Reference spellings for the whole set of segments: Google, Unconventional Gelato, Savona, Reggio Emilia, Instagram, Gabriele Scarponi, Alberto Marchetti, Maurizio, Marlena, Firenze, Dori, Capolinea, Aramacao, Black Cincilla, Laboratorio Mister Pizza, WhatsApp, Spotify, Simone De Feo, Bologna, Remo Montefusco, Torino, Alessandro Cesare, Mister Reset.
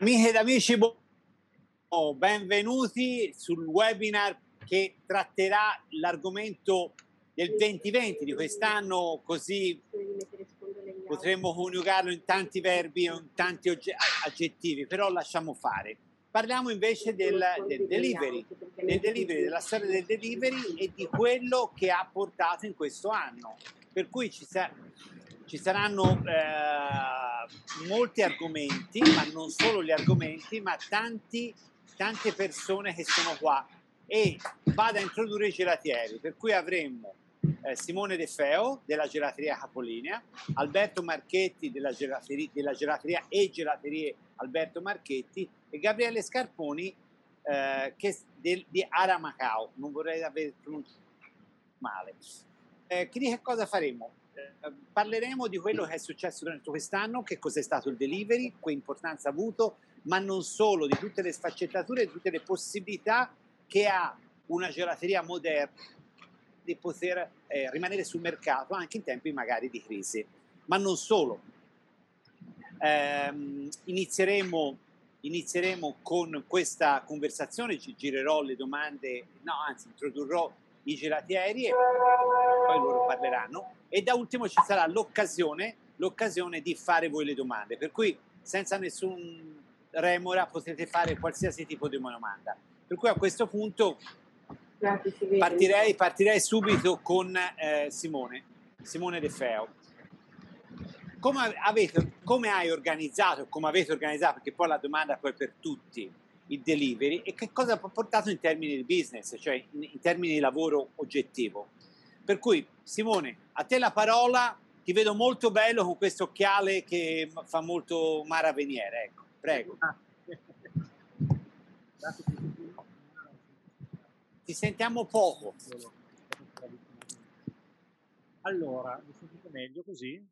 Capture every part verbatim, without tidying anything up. Amiche ed amici, benvenuti sul webinar che tratterà l'argomento del duemilaventi di quest'anno, così potremmo coniugarlo in tanti verbi o in tanti aggettivi, però lasciamo fare. Parliamo invece del, del, delivery, del delivery, della storia del delivery e di quello che ha portato in questo anno, per cui ci sarà... Ci saranno eh, molti argomenti, ma non solo gli argomenti, ma tanti, tante persone che sono qua. E vado a introdurre i gelatieri, per cui avremo eh, Simone De Feo della gelateria Capolinea, Alberto Marchetti della gelateria, della gelateria e gelaterie Alberto Marchetti e Gabriele Scarponi eh, che, del, di Aramacao, non vorrei aver pronunciato male. Eh, quindi che cosa faremo? Parleremo di quello che è successo durante quest'anno, che cos'è stato il delivery, che importanza ha avuto, ma non solo, di tutte le sfaccettature, di tutte le possibilità che ha una gelateria moderna di poter eh, rimanere sul mercato anche in tempi magari di crisi, ma non solo. Ehm, inizieremo, inizieremo con questa conversazione, ci girerò le domande, no, anzi introdurrò i gelatieri e poi loro parleranno, e da ultimo ci sarà l'occasione l'occasione di fare voi le domande, per cui senza nessun remora potete fare qualsiasi tipo di domanda, per cui a questo punto partirei, partirei subito con eh, Simone Simone De Feo. Come, avete, come hai organizzato, come avete organizzato, perché poi la domanda poi è per tutti, il delivery e che cosa ha portato in termini di business, cioè in termini di lavoro oggettivo. Per cui Simone, a te la parola, ti vedo molto bello con questo occhiale che fa molto maraveniere, ecco, prego. Ah. Ti sentiamo poco. Allora, mi sentite meglio così?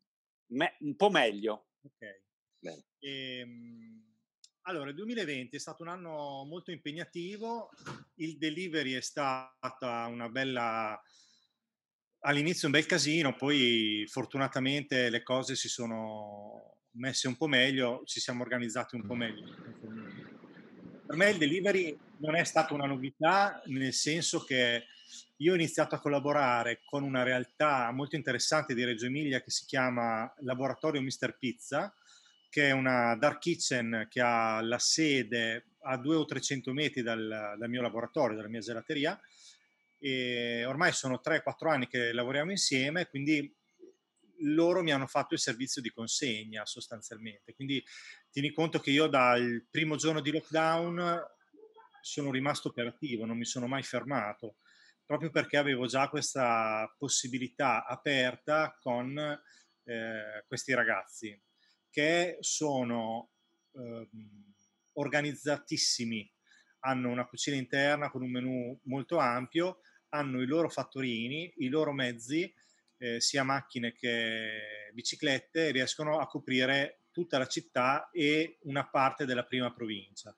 Me, un po' meglio. Ok. Bene. Ehm... Allora, il duemilaventi è stato un anno molto impegnativo, il delivery è stata una bella, all'inizio un bel casino, poi fortunatamente le cose si sono messe un po' meglio, ci siamo organizzati un po' meglio. Per me il delivery non è stata una novità, nel senso che io ho iniziato a collaborare con una realtà molto interessante di Reggio Emilia che si chiama Laboratorio Mister Pizza, che è una dark kitchen che ha la sede a duecento o trecento metri dal, dal mio laboratorio, dalla mia gelateria, e ormai sono tre quattro anni che lavoriamo insieme, quindi loro mi hanno fatto il servizio di consegna sostanzialmente, quindi tieni conto che io dal primo giorno di lockdown sono rimasto operativo, non mi sono mai fermato, proprio perché avevo già questa possibilità aperta con eh, questi ragazzi, che sono eh, organizzatissimi, hanno una cucina interna con un menù molto ampio, hanno i loro fattorini, i loro mezzi, eh, sia macchine che biciclette, riescono a coprire tutta la città e una parte della prima provincia.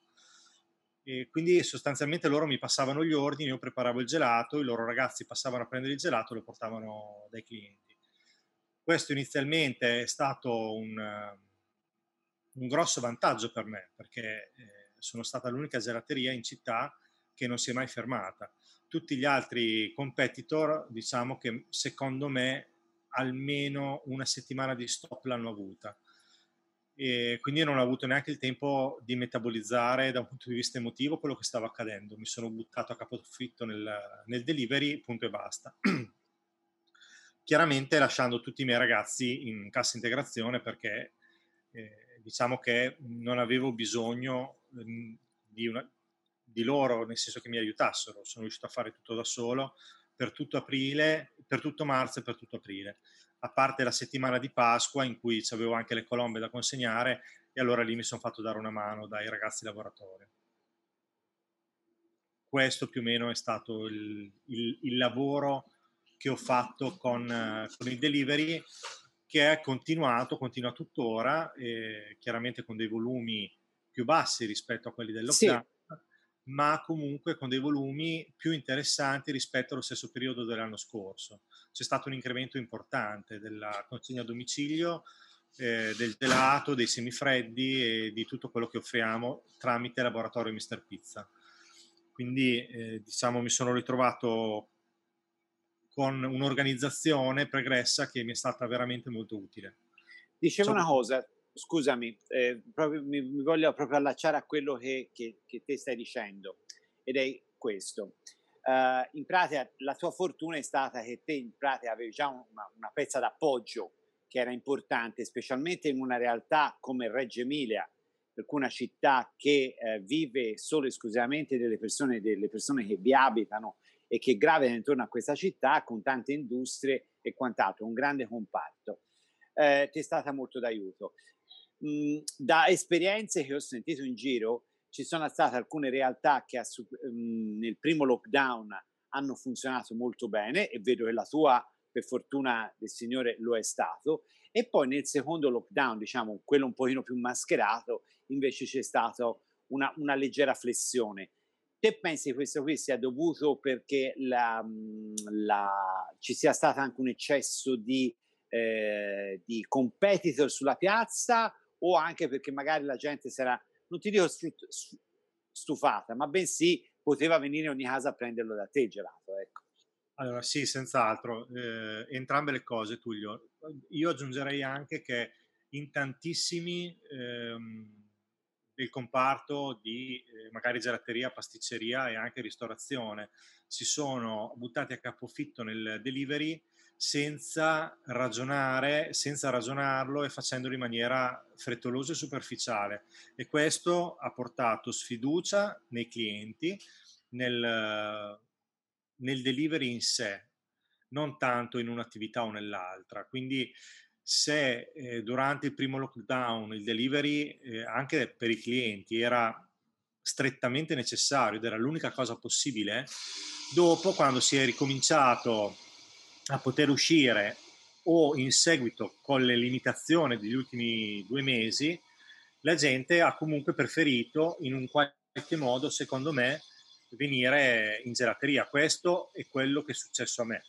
E quindi sostanzialmente loro mi passavano gli ordini, io preparavo il gelato, i loro ragazzi passavano a prendere il gelato e lo portavano dai clienti. Questo inizialmente è stato un, un grosso vantaggio per me, perché eh, sono stata l'unica gelateria in città che non si è mai fermata. Tutti gli altri competitor, diciamo che secondo me almeno una settimana di stop l'hanno avuta. E quindi io non ho avuto neanche il tempo di metabolizzare da un punto di vista emotivo quello che stava accadendo. Mi sono buttato a capofitto nel, nel delivery, punto e basta. Chiaramente lasciando tutti i miei ragazzi in cassa integrazione perché eh, diciamo che non avevo bisogno mh, di, una, di loro, nel senso che mi aiutassero, sono riuscito a fare tutto da solo per tutto aprile, per tutto marzo e per tutto aprile, a parte la settimana di Pasqua in cui avevo anche le colombe da consegnare e allora lì mi sono fatto dare una mano dai ragazzi laboratorio. Questo più o meno è stato il, il, il lavoro che ho fatto con, con il delivery, che è continuato, continua tuttora, eh, chiaramente con dei volumi più bassi rispetto a quelli del lockdown, sì, ma comunque con dei volumi più interessanti rispetto allo stesso periodo dell'anno scorso. C'è stato un incremento importante della consegna a domicilio, eh, del gelato, dei semifreddi e di tutto quello che offriamo tramite Laboratorio Mister Pizza. Quindi eh, diciamo mi sono ritrovato con un'organizzazione pregressa che mi è stata veramente molto utile. Dicevo so, una cosa, scusami, eh, proprio, mi, mi voglio proprio allacciare a quello che, che, che te stai dicendo, ed è questo. Uh, in pratica la tua fortuna è stata che te in pratica avevi già una, una pezza d'appoggio che era importante, specialmente in una realtà come Reggio Emilia, per cui una città che eh, vive solo e esclusivamente delle persone, delle persone che vi abitano e che gravano intorno a questa città con tante industrie e quant'altro, un grande comparto. Eh, ti è stata molto d'aiuto. Mm, da esperienze che ho sentito in giro, ci sono state alcune realtà che ha, mm, nel primo lockdown hanno funzionato molto bene, e vedo che la tua, per fortuna del Signore, lo è stato, e poi nel secondo lockdown, diciamo quello un pochino più mascherato, invece c'è stata una, una leggera flessione. Te pensi che questo qui sia dovuto perché la, la, ci sia stato anche un eccesso di Eh, di competitor sulla piazza, o anche perché magari la gente sarà, non ti dico stufata, ma bensì poteva venire ogni casa a prenderlo da te il gelato, ecco. Allora sì, senz'altro, eh, entrambe le cose, Tullio. Io aggiungerei anche che in tantissimi ehm, del comparto di eh, magari gelateria, pasticceria e anche ristorazione si sono buttati a capofitto nel delivery senza ragionare, senza ragionarlo e facendolo in maniera frettolosa e superficiale, e questo ha portato sfiducia nei clienti, nel, nel delivery in sé, non tanto in un'attività o nell'altra. Quindi se eh, durante il primo lockdown il delivery eh, anche per i clienti era strettamente necessario ed era l'unica cosa possibile, dopo, quando si è ricominciato a poter uscire, o in seguito con le limitazioni degli ultimi due mesi, la gente ha comunque preferito in un qualche modo, secondo me, venire in gelateria. Questo è quello che è successo a me,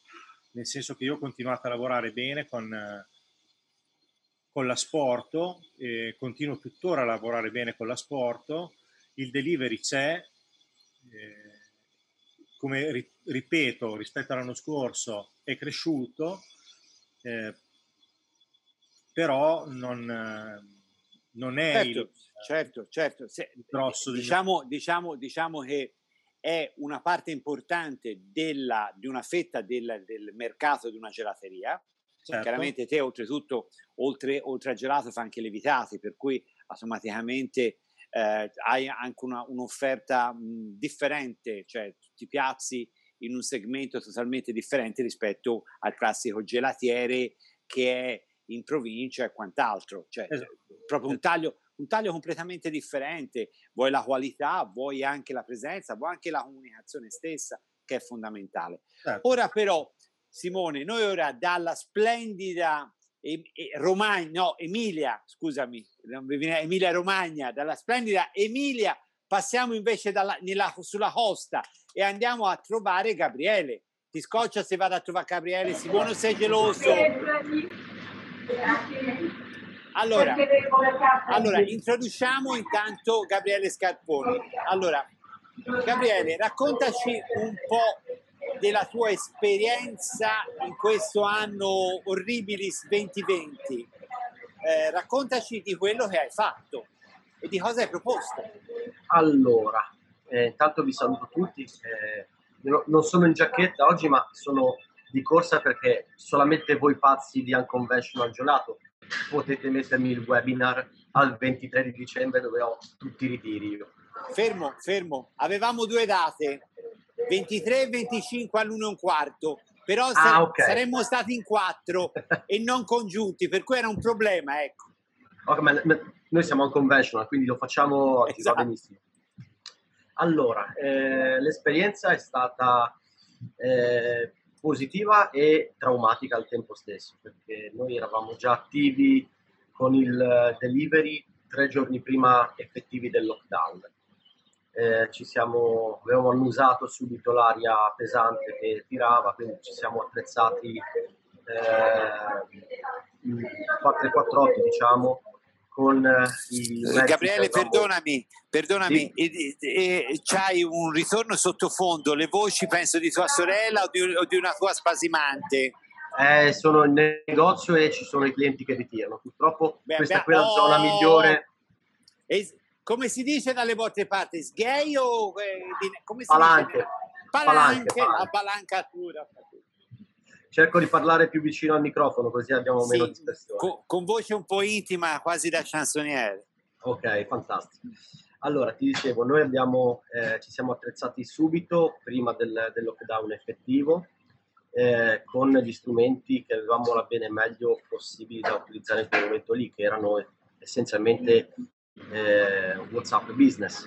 nel senso che io ho continuato a lavorare bene con, con l'asporto, eh, continuo tuttora a lavorare bene con l'asporto, il delivery c'è, eh, come ri- ripeto rispetto all'anno scorso è cresciuto, eh, però non, eh, non è certo, il, certo, certo. Se, il grosso, diciamo, diciamo, diciamo che è una parte importante della, di una fetta del, del mercato di una gelateria, certo. Chiaramente te oltretutto oltre, oltre a gelato fa anche lievitati, per cui automaticamente Eh, hai anche un'offerta un differente, cioè ti piazzi in un segmento totalmente differente rispetto al classico gelatiere che è in provincia e quant'altro, cioè esatto. Proprio un taglio, un taglio completamente differente, vuoi la qualità, vuoi anche la presenza, vuoi anche la comunicazione stessa, che è fondamentale, certo. Ora però Simone, noi ora dalla splendida Romagna, no, Emilia, scusami, Emilia Romagna, dalla splendida Emilia passiamo invece dalla, nella, sulla costa e andiamo a trovare Gabriele. Ti scoccia se vado a trovare Gabriele, Simone, sei geloso? Allora, allora introduciamo intanto Gabriele Scarponi. Allora Gabriele, raccontaci un po' della tua esperienza in questo anno Horribilis duemilaventi, eh, raccontaci di quello che hai fatto e di cosa hai proposto. Allora, eh, intanto vi saluto tutti, eh, io non sono in giacchetta oggi ma sono di corsa perché solamente voi pazzi di Unconventional Gelato potete mettermi il webinar al ventitré di dicembre dove ho tutti i ritiri io. Fermo, fermo, avevamo due date, ventitré e venticinque all'uno e un quarto, però sa ah, okay. saremmo stati in quattro e non congiunti, per cui era un problema, ecco. Okay, ma, ma noi siamo un conventional, quindi lo facciamo oggi, esatto. Va benissimo. Allora, eh, l'esperienza è stata eh, positiva e traumatica al tempo stesso, perché noi eravamo già attivi con il delivery tre giorni prima effettivi del lockdown. Eh, ci siamo, avevamo annusato subito l'aria pesante che tirava, quindi ci siamo attrezzati quattro e quattro ottavo, diciamo, con il Gabriele, perdonami, perdonami, sì? e, e, c'hai un ritorno sottofondo, le voci penso di tua sorella o di, o di una tua spasimante. Eh, sono nel negozio e ci sono i clienti che ritirano, purtroppo. Beh, questa beh, qui è la oh, zona migliore. E, come si dice dalle vostre parti, sgay o eh, di, come si palanche, dice? Palanche, palanche, palancatura. Cerco di parlare più vicino al microfono, così abbiamo sì, meno dispersione. Con, con voce un po' intima, quasi da chansonniere. Ok, fantastico. Allora, ti dicevo, noi abbiamo, eh, ci siamo attrezzati subito, prima del, del lockdown effettivo, eh, con gli strumenti che avevamo la bene meglio possibili da utilizzare in quel momento lì, che erano essenzialmente eh, WhatsApp Business.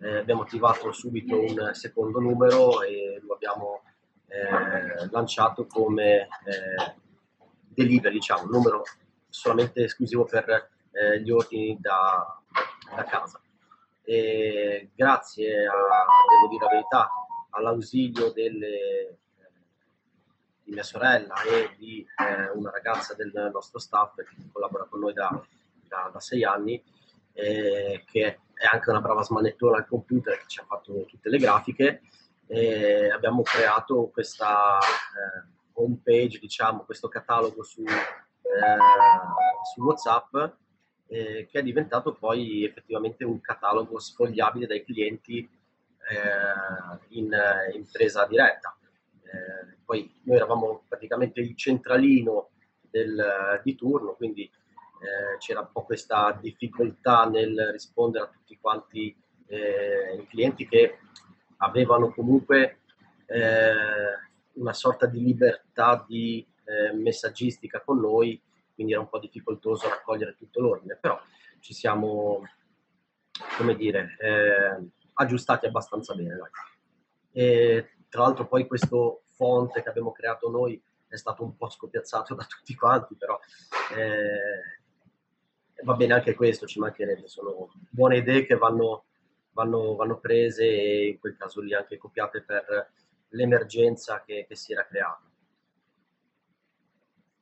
Eh, abbiamo attivato subito un secondo numero e lo abbiamo... Eh, lanciato come eh, delivery, diciamo, un numero solamente esclusivo per eh, gli ordini da, da casa. E grazie, a, devo dire la verità, all'ausilio delle, eh, di mia sorella e di eh, una ragazza del nostro staff che collabora con noi da, da, da sei anni, eh, che è anche una brava smanettona al computer, che ci ha fatto tutte le grafiche. E abbiamo creato questa eh, home page, diciamo, questo catalogo su, eh, su WhatsApp, eh, che è diventato poi effettivamente un catalogo sfogliabile dai clienti eh, in eh, impresa diretta. Eh, poi noi eravamo praticamente il centralino del, di turno, quindi eh, c'era un po' questa difficoltà nel rispondere a tutti quanti eh, i clienti che avevano comunque eh, una sorta di libertà di eh, messaggistica con noi, quindi era un po' difficoltoso raccogliere tutto l'ordine, però ci siamo, come dire, eh, aggiustati abbastanza bene. E, tra l'altro, poi questo font che abbiamo creato noi è stato un po' scopiazzato da tutti quanti, però eh, va bene anche questo, ci mancherebbe, sono buone idee che vanno... Vanno, vanno prese e in quel caso lì anche copiate per l'emergenza che, che si era creata.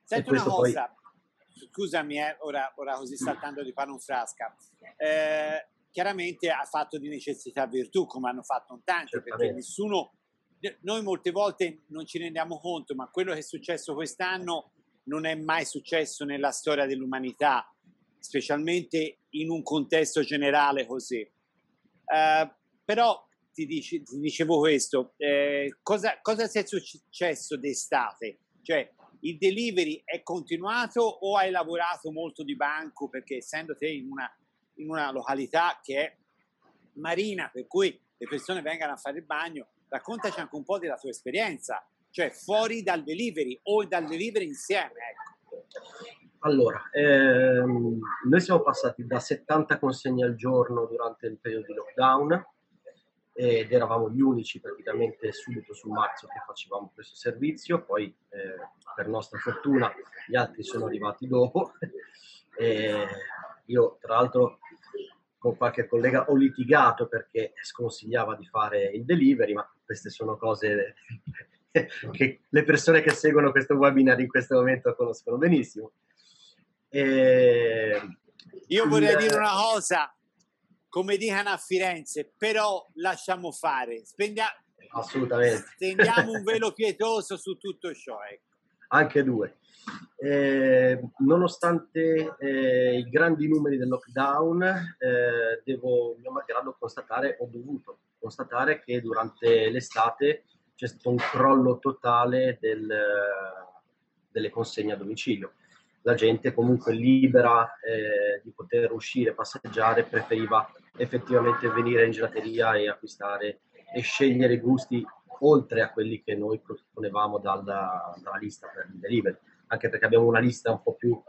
Senti una cosa, poi... scusami, eh, ora, ora così saltando di palo in frasca, eh, chiaramente ha fatto di necessità virtù, come hanno fatto in tanti, certamente, perché nessuno, noi molte volte non ci rendiamo conto, ma quello che è successo quest'anno non è mai successo nella storia dell'umanità, specialmente in un contesto generale così. Uh, però ti, dici, ti dicevo questo, eh, cosa, cosa ti è successo d'estate? Cioè, il delivery è continuato o hai lavorato molto di banco? Perché essendo te in una, in una località che è marina, per cui le persone vengano a fare il bagno, raccontaci anche un po' della tua esperienza, cioè fuori dal delivery o dal delivery insieme, ecco. Allora, ehm, noi siamo passati da settanta consegne al giorno durante il periodo di lockdown ed eravamo gli unici praticamente subito su marzo che facevamo questo servizio, poi eh, per nostra fortuna gli altri sono arrivati dopo. E io tra l'altro con qualche collega ho litigato perché sconsigliava di fare il delivery, ma queste sono cose che le persone che seguono questo webinar in questo momento conoscono benissimo. Eh, io vorrei il... dire una cosa, come dicono a Firenze, però lasciamo fare, Spendia... assolutamente stendiamo un velo pietoso su tutto ciò, ecco. Anche due, eh, nonostante eh, i grandi numeri del lockdown, eh, devo mio malgrado constatare, ho dovuto constatare che durante l'estate c'è stato un crollo totale del, delle consegne a domicilio. La gente comunque libera eh, di poter uscire, passeggiare, preferiva effettivamente venire in gelateria e acquistare e scegliere gusti oltre a quelli che noi proponevamo dalla, dalla lista per il delivery, anche perché abbiamo una lista un po' più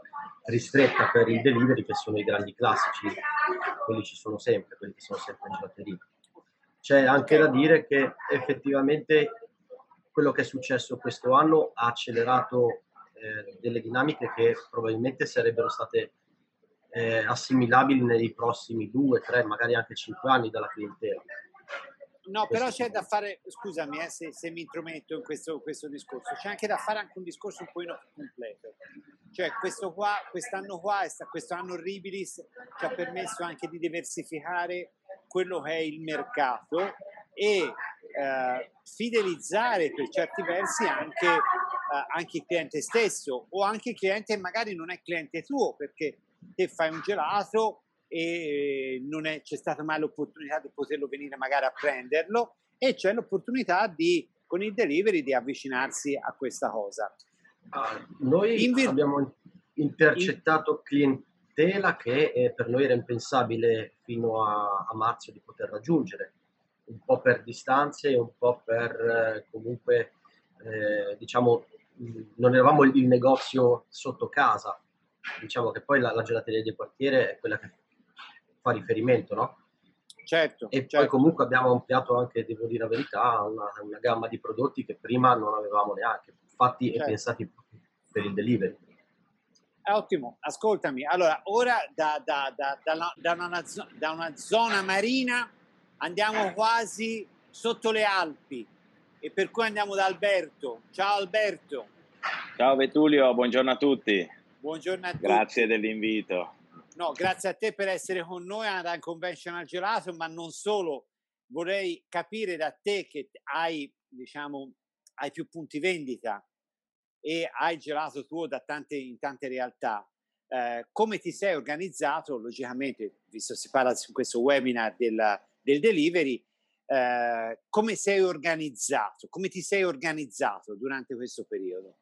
ristretta per il delivery, che sono i grandi classici, quelli ci sono sempre, quelli che sono sempre in gelateria. C'è anche da dire che effettivamente quello che è successo questo anno ha accelerato delle dinamiche che probabilmente sarebbero state eh, assimilabili nei prossimi due, tre, magari anche cinque anni dalla clientela. No, però c'è da fare, scusami eh, se, se mi intrometto in questo, questo discorso, c'è anche da fare anche un discorso un po' completo. Cioè questo qua, quest'anno qua, questo anno Horribilis ci ha permesso anche di diversificare quello che è il mercato e eh, fidelizzare per certi versi anche, eh, anche il cliente stesso, o anche il cliente magari non è cliente tuo, perché te fai un gelato e non c'è stata mai l'opportunità di poterlo venire magari a prenderlo, e c'è l'opportunità di, con il delivery, di avvicinarsi a questa cosa. Ah, noi in abbiamo intercettato clientela che eh, per noi era impensabile fino a, a marzo di poter raggiungere, un po' per distanze e un po' per eh, comunque eh, diciamo non eravamo il negozio sotto casa, diciamo che poi la, la gelateria del quartiere è quella che fa riferimento, no? Certo. E certo. Poi comunque abbiamo ampliato anche, devo dire la verità, una, una gamma di prodotti che prima non avevamo neanche fatti certo. e pensati per il delivery. Ottimo, ascoltami. Allora, ora da, da, da, da, da, una, da una zona marina andiamo quasi sotto le Alpi, e per cui andiamo da Alberto. Ciao Alberto. Ciao Betulio, buongiorno a tutti. Buongiorno a tutti. Grazie dell'invito. No, grazie a te per essere con noi ad Unconventional Gelato, ma non solo. Vorrei capire da te, che hai, diciamo, hai più punti vendita e hai gelato tuo da tante, in tante realtà, eh, come ti sei organizzato, logicamente, visto si parla in questo webinar del, del delivery, eh, come sei organizzato, come ti sei organizzato durante questo periodo?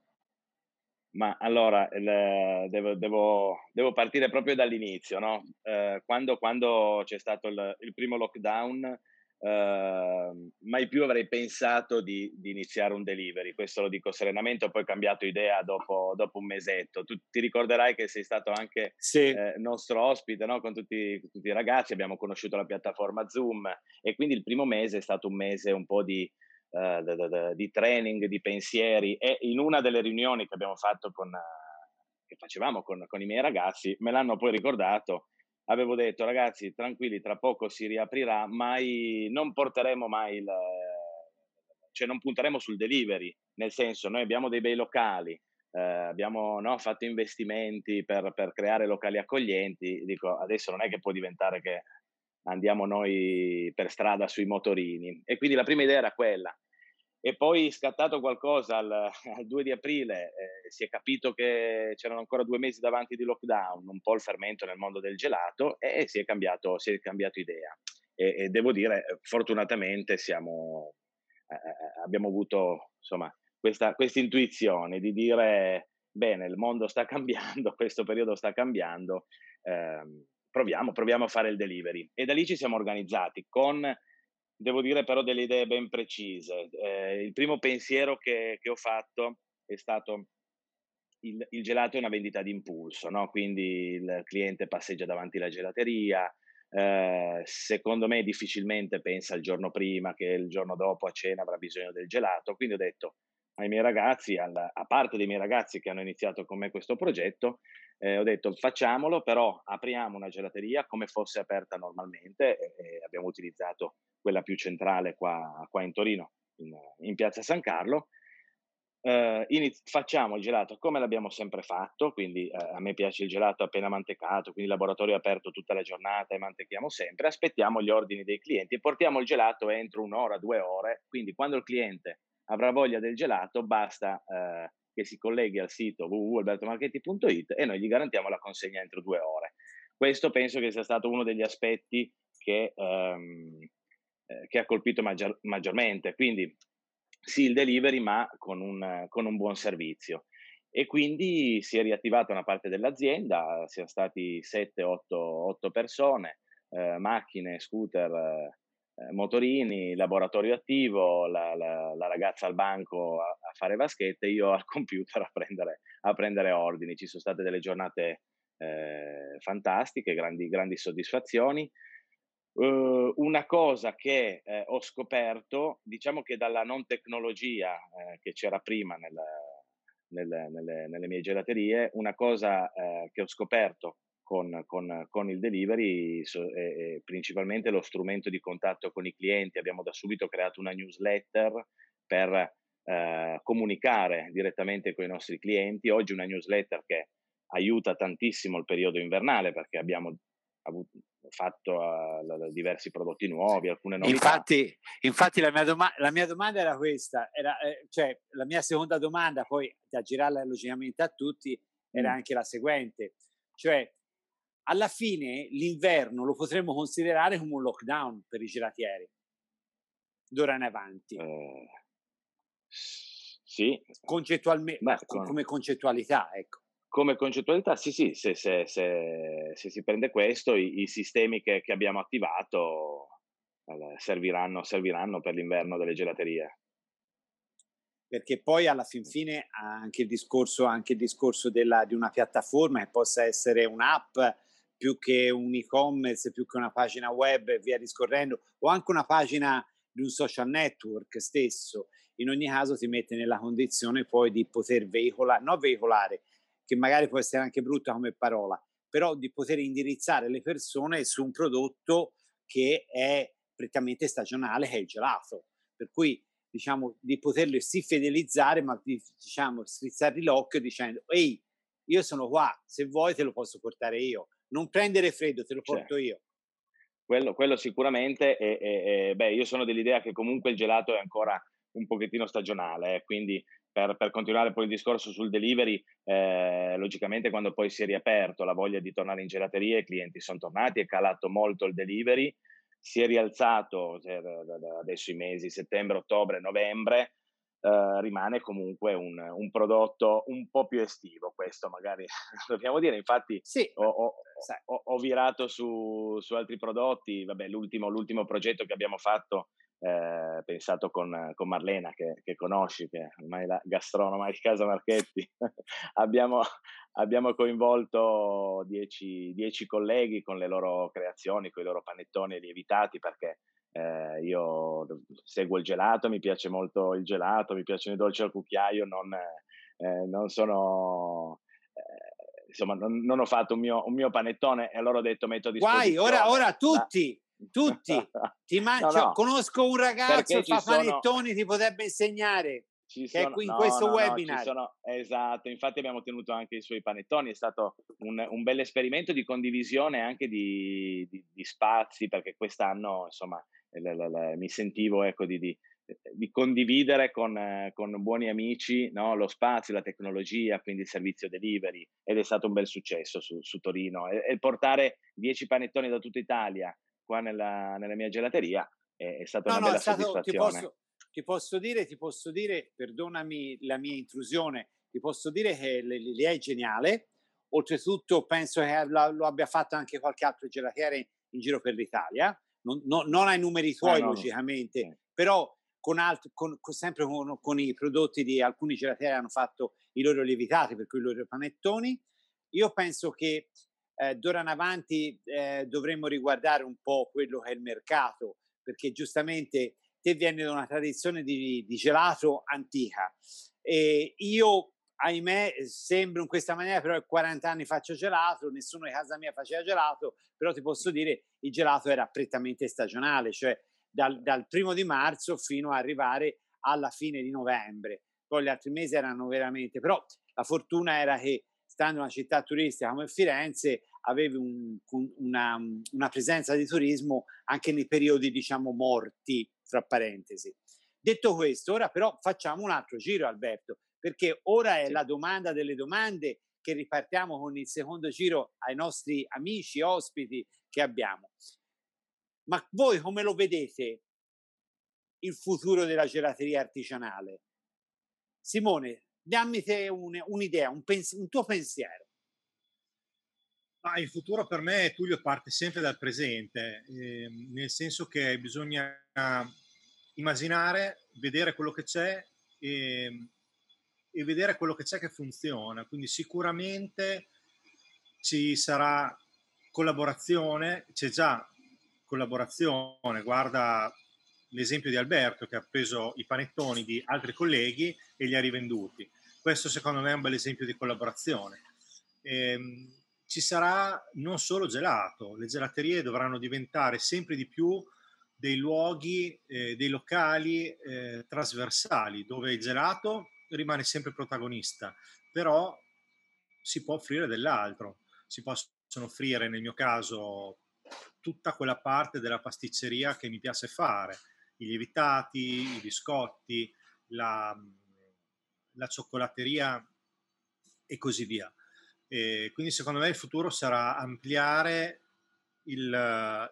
Ma allora, il, devo, devo, devo partire proprio dall'inizio, no? Eh, quando quando c'è stato il, il primo lockdown, eh, mai più avrei pensato di, di iniziare un delivery, questo lo dico serenamente, poi ho cambiato idea dopo, dopo un mesetto. Tu ti ricorderai che sei stato anche sì. eh, nostro ospite, no? Con tutti, tutti i ragazzi, abbiamo conosciuto la piattaforma Zoom, e quindi il primo mese è stato un mese un po' di... di training, di pensieri, e in una delle riunioni che abbiamo fatto con, che facevamo con, con i miei ragazzi, me l'hanno poi ricordato, avevo detto: ragazzi, tranquilli, tra poco si riaprirà, mai, non porteremo mai il, cioè non punteremo sul delivery, nel senso, noi abbiamo dei bei locali, eh, abbiamo no, fatto investimenti per, per creare locali accoglienti, dico, adesso non è che può diventare che andiamo noi per strada sui motorini, e quindi la prima idea era quella, e poi scattato qualcosa al, al due di aprile eh, si è capito che c'erano ancora due mesi davanti di lockdown, un po' il fermento nel mondo del gelato, e si è cambiato, si è cambiato idea, e, e devo dire fortunatamente siamo, eh, abbiamo avuto insomma questa, questa intuizione di dire: bene, il mondo sta cambiando, questo periodo sta cambiando, ehm, Proviamo, proviamo a fare il delivery, e da lì ci siamo organizzati con, devo dire però, delle idee ben precise. Eh, il primo pensiero che, che ho fatto è stato: il, il gelato è una vendita d'impulso, no? Quindi il cliente passeggia davanti alla gelateria, eh, secondo me difficilmente pensa il giorno prima che il giorno dopo a cena avrà bisogno del gelato, quindi ho detto ai miei ragazzi, alla, a parte dei miei ragazzi che hanno iniziato con me questo progetto, eh, ho detto: facciamolo, però apriamo una gelateria come fosse aperta normalmente, e, e abbiamo utilizzato quella più centrale qua, qua in Torino, in, in piazza San Carlo, eh, facciamo il gelato come l'abbiamo sempre fatto, quindi eh, a me piace il gelato appena mantecato, quindi il laboratorio è aperto tutta la giornata e mantechiamo sempre, aspettiamo gli ordini dei clienti e portiamo il gelato entro un'ora, due ore, quindi quando il cliente avrà voglia del gelato, basta eh, che si colleghi al sito w w w punto alberto marchetti punto it e noi gli garantiamo la consegna entro due ore. Questo penso che sia stato uno degli aspetti che, ehm, eh, che ha colpito maggior, maggiormente, quindi sì il delivery, ma con un, con un buon servizio. E quindi si è riattivata una parte dell'azienda, siamo stati sette otto persone, eh, macchine, scooter, eh, motorini, laboratorio attivo, la, la, la ragazza al banco a, a fare vaschette, io al computer a prendere, a prendere ordini. Ci sono state delle giornate eh, fantastiche, grandi, grandi soddisfazioni. Uh, una cosa che eh, ho scoperto, diciamo che dalla non tecnologia eh, che c'era prima nel, nel, nelle, nelle mie gelaterie, una cosa eh, che ho scoperto con, con, con il delivery è principalmente lo strumento di contatto con i clienti. Abbiamo da subito creato una newsletter per eh, comunicare direttamente con i nostri clienti. Oggi una newsletter che aiuta tantissimo il periodo invernale, perché abbiamo avuto, fatto uh, diversi prodotti nuovi, alcune novità. Infatti, infatti la, mia doma- la mia domanda era questa, era, eh, cioè la mia seconda domanda, poi da girarla logicamente a tutti, era mm. anche la seguente, cioè alla fine l'inverno lo potremmo considerare come un lockdown per i gelatieri, d'ora in avanti. Eh, sì. Concettualme- Beh, con- come concettualità, ecco. Come concettualità, sì, sì, se, se, se, se si prende questo, i, i sistemi che, che abbiamo attivato eh, serviranno, serviranno per l'inverno delle gelaterie. Perché poi alla fin fine anche il discorso, anche il discorso della, di una piattaforma che possa essere un'app più che un e-commerce, più che una pagina web e via discorrendo, o anche una pagina di un social network stesso, in ogni caso ti mette nella condizione poi di poter veicolare, non veicolare, che magari può essere anche brutta come parola, però di poter indirizzare le persone su un prodotto che è prettamente stagionale, che è il gelato, per cui diciamo di poterlo sì fidelizzare, ma di, diciamo strizzargli l'occhio dicendo ehi, io sono qua, se vuoi te lo posso portare io, non prendere freddo, te lo porto cioè, io. Quello, quello sicuramente, è, è, è, beh, io sono dell'idea che comunque il gelato è ancora un pochettino stagionale, eh, quindi Per, per continuare poi il discorso sul delivery, eh, logicamente quando poi si è riaperto la voglia di tornare in gelateria, i clienti sono tornati, è calato molto il delivery, si è rialzato adesso i mesi settembre, ottobre, novembre, eh, rimane comunque un, un prodotto un po' più estivo, questo magari dobbiamo dire, infatti sì, ho, ho, ho, ho virato su, su altri prodotti, vabbè, l'ultimo, l'ultimo progetto che abbiamo fatto, Eh, pensato con, con Marlena che, che conosci, che ormai la gastronoma di casa Marchetti, abbiamo, abbiamo coinvolto dieci, dieci colleghi con le loro creazioni, con i loro panettoni e lievitati, perché eh, io seguo il gelato, mi piace molto il gelato, mi piacciono i dolci al cucchiaio, non, eh, non sono... Eh, insomma, non, non ho fatto un mio, un mio panettone e allora ho detto metto a disposizione. Guai, ora, ora tutti! La, Tutti, ti mangio, no, no. Conosco un ragazzo che fa panettoni, sono... ti potrebbe insegnare, ci sono... che è qui in no, questo no, webinar. No, sono... Esatto, infatti abbiamo tenuto anche i suoi panettoni, è stato un, un bel esperimento di condivisione anche di, di, di spazi, perché quest'anno insomma la, la, la, mi sentivo ecco, di, di, di condividere con, con buoni amici, no? Lo spazio, la tecnologia, quindi il servizio delivery, ed è stato un bel successo su, su Torino, e, e portare dieci panettoni da tutta Italia qua nella, nella mia gelateria è, è stata no, una no, bella stato, soddisfazione. Ti posso, ti posso dire, ti posso dire, perdonami la mia intrusione, ti posso dire che l'idea è geniale, oltretutto penso che lo abbia fatto anche qualche altro gelatiere in giro per l'Italia, non, no, non ai numeri tuoi ah, no, logicamente, no. Però con altri, con, con, sempre con, con i prodotti di alcuni gelatieri hanno fatto i loro lievitati, per cui i loro panettoni. Io penso che Eh, d'ora in avanti eh, dovremmo riguardare un po' quello che è il mercato, perché giustamente te vieni da una tradizione di, di gelato antica e io, ahimè, sembro in questa maniera, però quaranta anni faccio gelato, nessuno in casa mia faceva gelato, però ti posso dire il gelato era prettamente stagionale, cioè dal, dal primo di marzo fino ad arrivare alla fine di novembre, poi gli altri mesi erano veramente, però la fortuna era che stando in una città turistica come Firenze, avevi un, una, una presenza di turismo anche nei periodi, diciamo, morti, tra parentesi. Detto questo, ora però facciamo un altro giro, Alberto, perché ora è sì. La domanda delle domande, che ripartiamo con il secondo giro ai nostri amici, ospiti che abbiamo. Ma voi come lo vedete il futuro della gelateria artigianale? Simone, dammi te un, un'idea, un, pens- un tuo pensiero. Ah, il futuro per me, Tullio, parte sempre dal presente, eh, nel senso che bisogna immaginare, vedere quello che c'è e, e vedere quello che c'è che funziona. Quindi sicuramente ci sarà collaborazione, c'è già collaborazione, guarda l'esempio di Alberto che ha preso i panettoni di altri colleghi e li ha rivenduti. Questo secondo me è un bel esempio di collaborazione. Ehm, ci sarà non solo gelato, le gelaterie dovranno diventare sempre di più dei luoghi, eh, dei locali eh, trasversali, dove il gelato rimane sempre protagonista, però si può offrire dell'altro, si possono offrire, nel mio caso, tutta quella parte della pasticceria che mi piace fare, i lievitati, i biscotti, la, la cioccolateria e così via. E quindi secondo me il futuro sarà ampliare il, la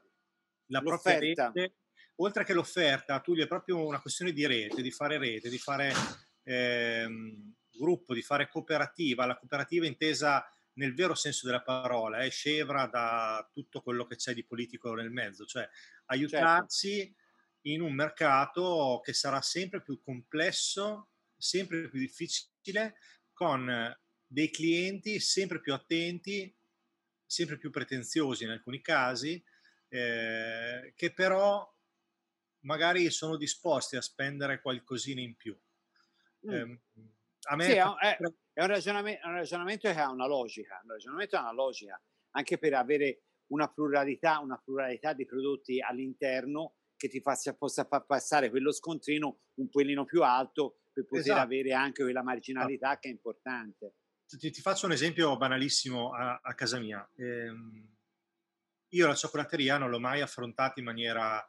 propria rete, oltre che l'offerta. Tu è proprio una questione di rete, di fare rete, di fare ehm, gruppo, di fare cooperativa, la cooperativa intesa nel vero senso della parola, è scevra da tutto quello che c'è di politico nel mezzo, cioè aiutarsi, certo, in un mercato che sarà sempre più complesso, sempre più difficile, con dei clienti sempre più attenti, sempre più pretenziosi in alcuni casi, eh, che però magari sono disposti a spendere qualcosina in più. Mm. Eh, a me sì, è, è, è un ragionamento, un ragionamento che ha una logica, un ragionamento ha una logica, anche per avere una pluralità, una pluralità di prodotti all'interno che ti faccia, possa far passare quello scontrino un pochino più alto per poter, esatto, avere anche quella marginalità, esatto, che è importante. Ti, ti faccio un esempio banalissimo a, a casa mia. Ehm, io la cioccolateria non l'ho mai affrontata in maniera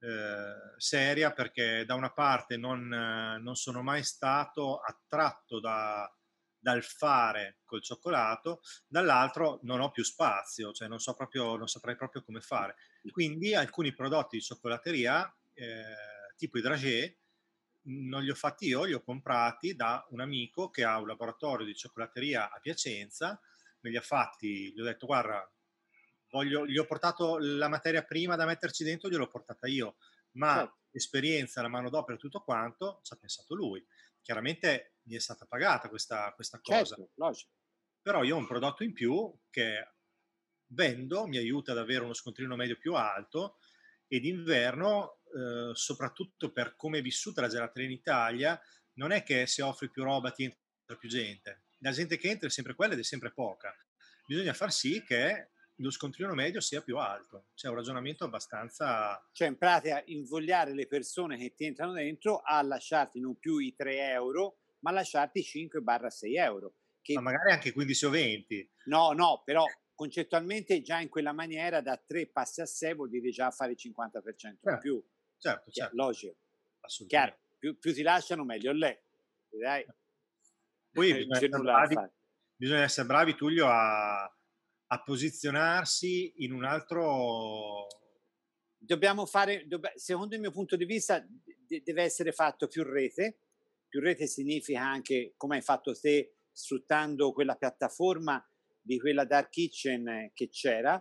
eh, seria, perché da una parte non, eh, non sono mai stato attratto da, dal fare col cioccolato, dall'altro non ho più spazio, cioè non so proprio, non saprei proprio come fare. Quindi alcuni prodotti di cioccolateria, eh, tipo i dragé, non li ho fatti io, li ho comprati da un amico che ha un laboratorio di cioccolateria a Piacenza, me li ha fatti, gli ho detto guarda, voglio, gli ho portato la materia prima da metterci dentro, gliel'ho portata io, ma certo, l'esperienza, la manodopera e tutto quanto ci ha pensato lui. Chiaramente gli è stata pagata questa, questa cosa, certo, logico, però io ho un prodotto in più che vendo, mi aiuta ad avere uno scontrino medio più alto, ed inverno, eh, soprattutto per come è vissuta la gelateria in Italia, non è che se offri più roba ti entra più gente, la gente che entra è sempre quella ed è sempre poca, bisogna far sì che lo scontrino medio sia più alto, c'è un ragionamento abbastanza... Cioè in pratica invogliare le persone che ti entrano dentro a lasciarti non più i tre euro, ma lasciarti cinque sei euro. Che... Ma magari anche quindici o venti. No, no, però concettualmente già in quella maniera da tre passi a sei vuol dire già fare il cinquanta per cento in più. Certo, certo. Logico. Assolutamente. Chiaro, più, più ti lasciano meglio lei. Dai. Poi bisogna essere, bravi, bisogna essere bravi, Tullio, a... a posizionarsi in un altro... Dobbiamo fare, dobb- secondo il mio punto di vista, de- deve essere fatto più rete. Più rete significa anche, come hai fatto te, sfruttando quella piattaforma di quella dark kitchen che c'era,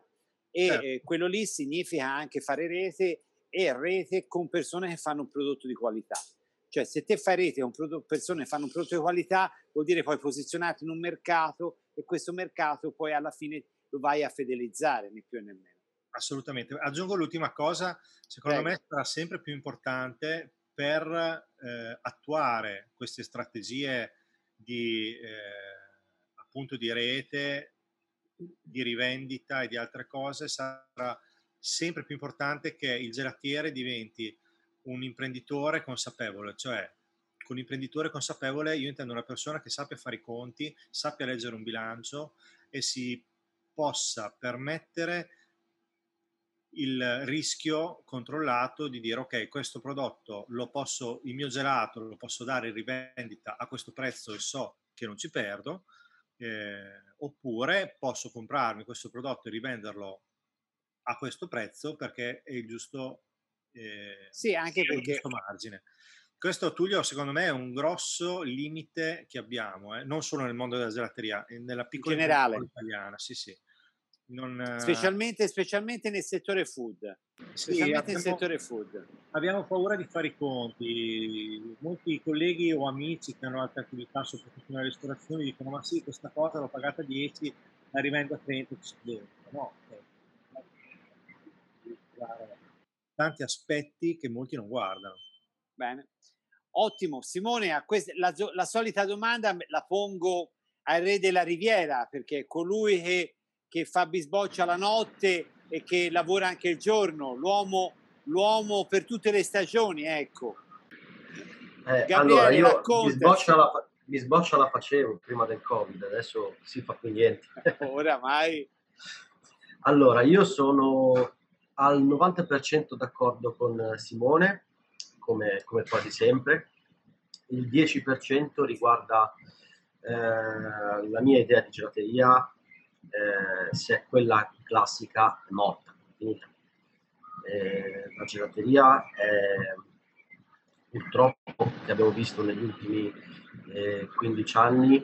e certo, eh, quello lì significa anche fare rete, e rete con persone che fanno un prodotto di qualità. Cioè se te fai rete con prodo- persone che fanno un prodotto di qualità, vuol dire poi posizionarti in un mercato, e questo mercato poi alla fine... lo vai a fidelizzare, né più né meno. Assolutamente. Aggiungo l'ultima cosa, secondo me sarà sempre più importante per eh, attuare queste strategie di, eh, appunto di rete, di rivendita e di altre cose, sarà sempre più importante che il gelatiere diventi un imprenditore consapevole, cioè con imprenditore consapevole io intendo una persona che sappia fare i conti, sappia leggere un bilancio e si possa permettere il rischio controllato di dire ok, questo prodotto lo posso, il mio gelato lo posso dare in rivendita a questo prezzo e so che non ci perdo, eh, oppure posso comprarmi questo prodotto e rivenderlo a questo prezzo perché è il giusto, eh, sì, anche perché... il giusto margine. Questo, Tullio, secondo me è un grosso limite che abbiamo, eh? Non solo nel mondo della gelateria, nella piccola industria italiana, sì, sì. Non, specialmente, specialmente nel settore food, specialmente sì, abbiamo, nel settore food abbiamo paura di fare i conti. Molti colleghi o amici che hanno altre attività, soprattutto nella ristorazione, dicono ma sì, questa cosa l'ho pagata a dieci, la rivendo a trenta, no, tanti aspetti che molti non guardano. Bene, ottimo. Simone, a questa, la, la solita domanda la pongo al re della Riviera, perché colui che che fa bisboccia la notte e che lavora anche il giorno, l'uomo l'uomo per tutte le stagioni, ecco. Eh, Gabriele, allora, io bisboccia la, bisboccia la facevo prima del Covid, adesso si fa più niente. Oramai. Allora, io sono al novanta per cento d'accordo con Simone, come, come quasi sempre. Il dieci per cento riguarda eh, la mia idea di gelateria, eh, se è quella classica è morta, finita. Eh, la gelateria è, purtroppo, che abbiamo visto negli ultimi eh, quindici anni,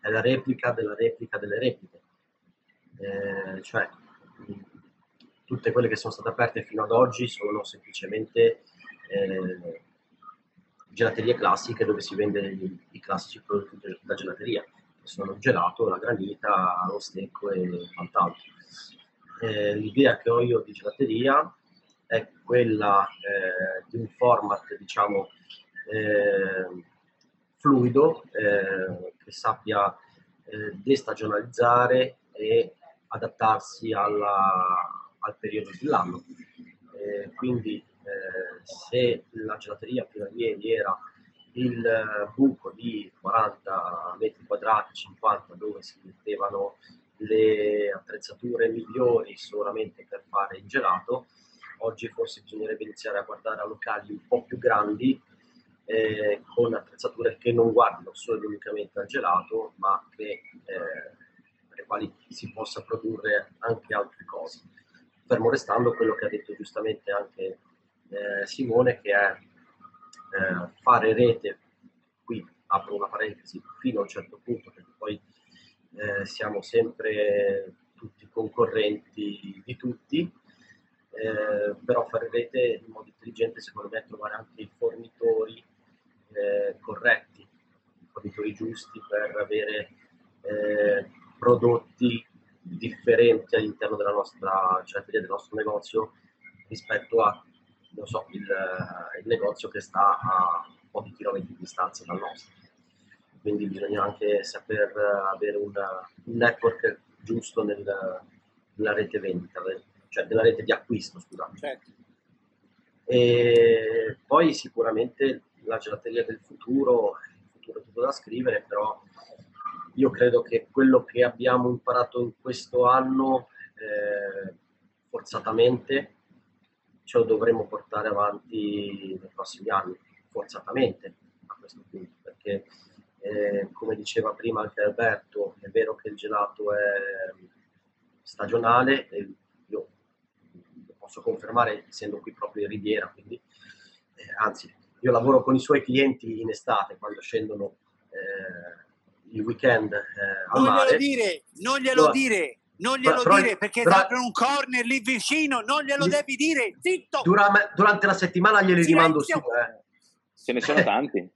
è la replica della replica delle repliche. Eh, cioè, tutte quelle che sono state aperte fino ad oggi sono semplicemente eh, gelaterie classiche dove si vende i, i classici prodotti da gelateria, che sono il gelato, la granita, lo stecco e quant'altro. Eh, l'idea che ho io di gelateria è quella eh, di un format, diciamo, eh, fluido, eh, che sappia eh, destagionalizzare e adattarsi alla, al periodo dell'anno. Eh, quindi eh, se la gelateria prima di ieri era il buco di quaranta metri quadrati, cinquanta, dove si mettevano le attrezzature migliori solamente per fare il gelato, oggi forse bisognerebbe iniziare a guardare a locali un po' più grandi, eh, con attrezzature che non guardino solo ed unicamente al gelato, ma che eh, per le quali si possa produrre anche altre cose. Fermo restando quello che ha detto giustamente anche eh, Simone, che è eh, fare rete, qui apro una parentesi, fino a un certo punto, perché poi eh, siamo sempre tutti concorrenti di tutti, eh, però fare rete in modo intelligente secondo me è trovare anche i fornitori eh, corretti, i fornitori giusti per avere eh, prodotti differenti all'interno della nostra gelateria, del nostro negozio, rispetto a, non so, il, il negozio che sta a pochi chilometri di distanza dal nostro. Quindi bisogna anche saper avere una, un network giusto nel, nella rete vendita, cioè della rete di acquisto, scusate. Certo. E poi sicuramente la gelateria del futuro, il futuro è tutto da scrivere, però io credo che quello che abbiamo imparato in questo anno, eh, forzatamente, ce lo dovremo portare avanti nei prossimi anni, forzatamente a questo punto, perché eh, come diceva prima anche Alberto, è vero che il gelato è stagionale, e io lo posso confermare essendo qui proprio in Riviera, quindi, eh, anzi, io lavoro con i suoi clienti in estate, quando scendono eh, il weekend eh, al non mare. Glielo dire, non glielo allora, dire, non glielo però, dire, perché ti apre un corner lì vicino, non glielo gli, devi dire, zitto! Durante, durante la settimana glieli rimando su. Eh. Se ne sono tanti.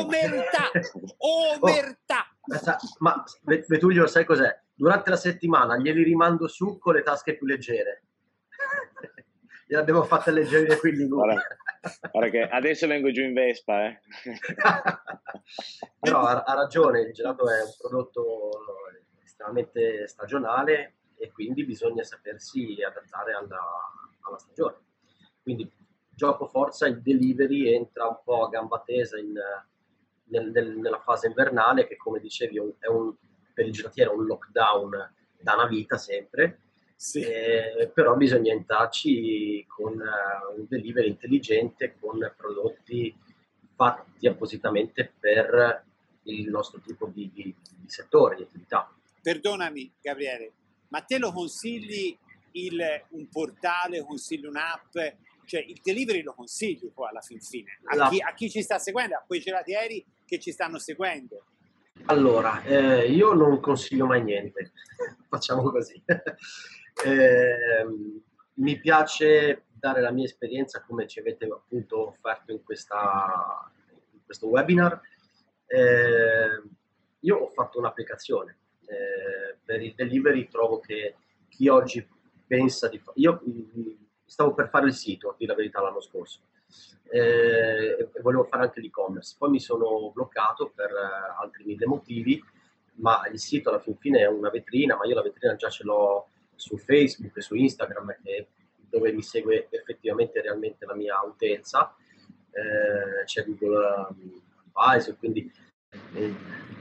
Omertà, omertà! Oh, ma Betuglio, sai cos'è? Durante la settimana glieli rimando su con le tasche più leggere. Gliela abbiamo fatta leggere qui in Liguria. Guarda che adesso vengo giù in Vespa, eh. Però ha, ha ragione, il gelato è un prodotto estremamente stagionale e quindi bisogna sapersi adattare alla, alla stagione. Quindi gioco forza, il delivery entra un po' a gamba tesa in, nel, nel, nella fase invernale, che come dicevi è un, per il gelatiere è un lockdown da una vita sempre. Sì. Eh, però bisogna entrarci con uh, un delivery intelligente, con prodotti fatti appositamente per il nostro tipo di, di, di settore, di attività. Perdonami Gabriele, ma te lo consigli il, un portale, consigli un'app? Cioè il delivery lo consiglio poi alla fin fine, a, La... chi, a chi ci sta seguendo, a quei gelatieri che ci stanno seguendo. Allora, eh, io non consiglio mai niente, facciamo così. Eh, mi piace dare la mia esperienza, come ci avete appunto offerto in, questa, in questo webinar. Eh, io ho fatto un'applicazione eh, per il delivery, trovo che chi oggi pensa di fare... Io stavo per fare il sito, a dire la verità, l'anno scorso, eh, e volevo fare anche l'e-commerce, poi mi sono bloccato per altri mille motivi, ma il sito alla fin fine è una vetrina, ma io la vetrina già ce l'ho su Facebook e su Instagram, che, dove mi segue effettivamente realmente la mia utenza, eh, c'è Google Advisor, quindi eh,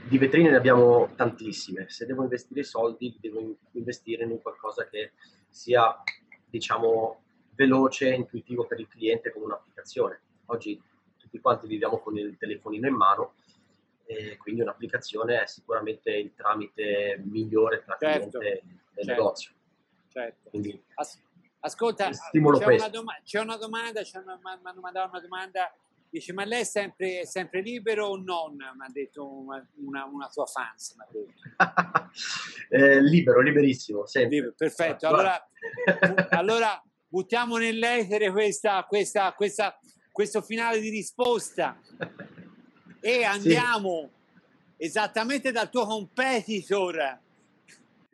di vetrine ne abbiamo tantissime. Se devo investire soldi, devo investire in un qualcosa che sia, diciamo, veloce e intuitivo per il cliente, come un'applicazione. Oggi tutti quanti viviamo con il telefonino in mano, e quindi un'applicazione è sicuramente il tramite migliore tra certo, cliente e certo, negozio. Certo. Quindi, As- ascolta, c'è una, doma- c'è una domanda, c'è una, ma, ma, ma, una domanda, dice, ma lei è sempre, è sempre libero o non? Mi ha detto una, una, una tua fans. M'ha detto. eh, libero, liberissimo, sempre. Libero, perfetto, allora, allora buttiamo nell'etere questa, questa, questa, questo finale di risposta e andiamo sì. esattamente dal tuo competitor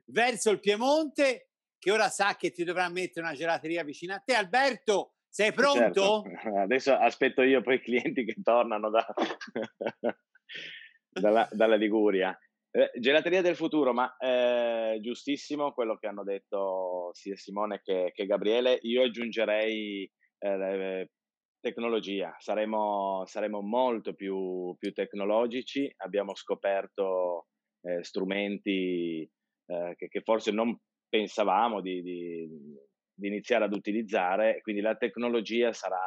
verso il Piemonte, che ora sa che ti dovrà mettere una gelateria vicino a te. Alberto, sei pronto? Certo. Adesso aspetto io poi i clienti che tornano da, dalla, dalla Liguria. Eh, gelateria del futuro, ma eh, giustissimo quello che hanno detto sia Simone che, che Gabriele. Io aggiungerei eh, tecnologia, saremo, saremo molto più, più tecnologici, abbiamo scoperto eh, strumenti eh, che, che forse non pensavamo di, di, di iniziare ad utilizzare, quindi la tecnologia sarà,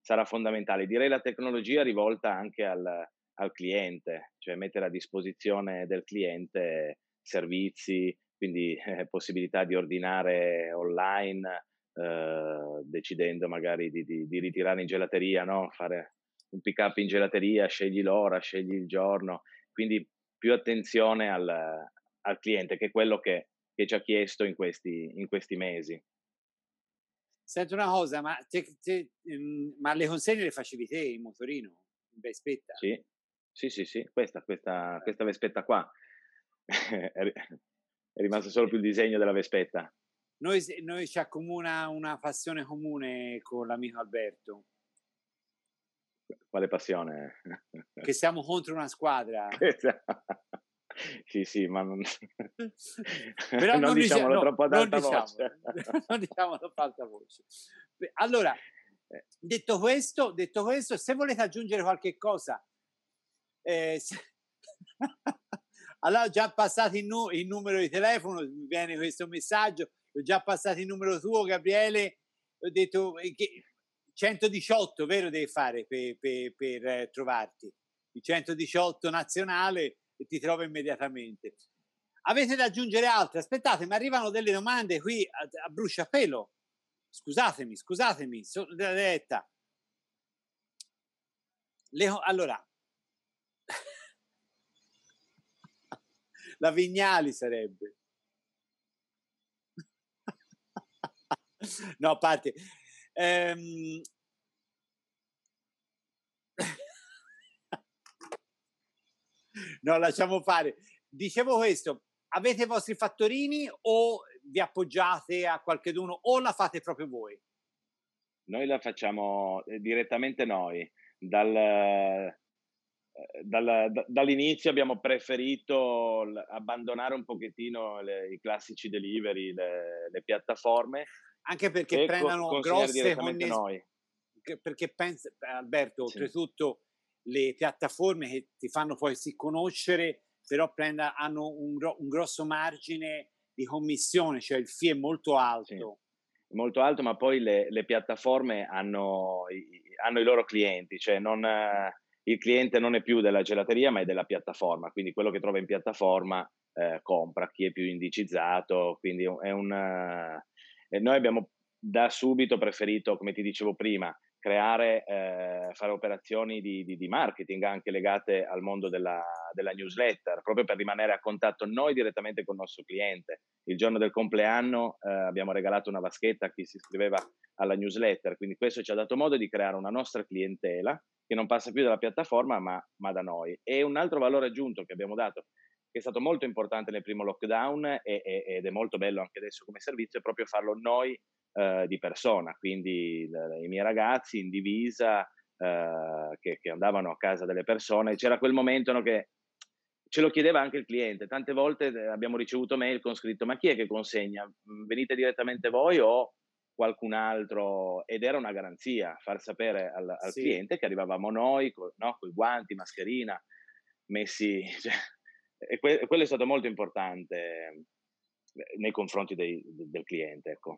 sarà fondamentale. Direi la tecnologia rivolta anche al al cliente, cioè mettere a disposizione del cliente servizi, quindi eh, possibilità di ordinare online, eh, decidendo magari di, di, di ritirare in gelateria, no? Fare un pick up in gelateria, scegli l'ora, scegli il giorno, quindi più attenzione al, al cliente, che è quello che, che ci ha chiesto in questi, in questi mesi. Senti una cosa, ma, te, te, ma le consegne le facevi te in motorino? In vespetta? Sì. Sì, sì, sì, questa, questa, questa vespetta qua. È rimasto solo più il disegno della vespetta. Noi, noi ci accomuna una passione comune con l'amico Alberto. Quale passione? Che siamo contro una squadra. Sì, sì, ma non, però non, non diciamolo, diciamo, troppo ad alta voce. Non diciamolo troppo ad alta voce. Allora, detto questo, detto questo, se volete aggiungere qualche cosa, Eh, se... allora ho già passato il, nu- il numero di telefono, mi viene questo messaggio, ho già passato il numero tuo, Gabriele, ho detto che centodiciotto, vero, devi fare per, per, per trovarti il centodiciotto nazionale e ti trovo immediatamente. Avete da aggiungere altro? Aspettate, mi arrivano delle domande qui a, a bruciapelo, scusatemi, scusatemi, sono della diretta. Le, allora la Vignali sarebbe. No, a parte. Ehm... No, lasciamo fare. Dicevo questo, avete i vostri fattorini o vi appoggiate a qualcheduno o la fate proprio voi? Noi la facciamo direttamente noi. Dal... Dal, dall'inizio abbiamo preferito abbandonare un pochettino le, i classici delivery, le, le piattaforme, anche perché prendono co- grosse connes- noi. Perché pensa, Alberto, sì. Oltretutto le piattaforme che ti fanno poi sì conoscere, però prenda, hanno un, gro- un grosso margine di commissione, cioè il F I è molto alto. Sì. Molto alto, ma poi le, le piattaforme hanno i, hanno i loro clienti, cioè non... Il cliente non è più della gelateria, ma è della piattaforma, quindi quello che trova in piattaforma eh, compra, chi è più indicizzato, quindi è un... Eh, noi abbiamo da subito preferito, come ti dicevo prima, creare, eh, fare operazioni di, di, di marketing anche legate al mondo della, della newsletter, proprio per rimanere a contatto noi direttamente con il nostro cliente. Il giorno del compleanno eh, abbiamo regalato una vaschetta a chi si iscriveva alla newsletter, quindi questo ci ha dato modo di creare una nostra clientela che non passa più dalla piattaforma ma, ma da noi. E un altro valore aggiunto che abbiamo dato, che è stato molto importante nel primo lockdown e, e, ed è molto bello anche adesso come servizio, è proprio farlo noi eh, di persona, quindi l- i miei ragazzi in divisa eh, che, che andavano a casa delle persone. C'era quel momento, no, che ce lo chiedeva anche il cliente. Tante volte abbiamo ricevuto mail con scritto: ma chi è che consegna? Venite direttamente voi o qualcun altro? Ed era una garanzia far sapere al, al sì. cliente che arrivavamo noi, no? Con i guanti, mascherina, messi... Cioè, e que quello è stato molto importante nei confronti dei, del cliente, ecco.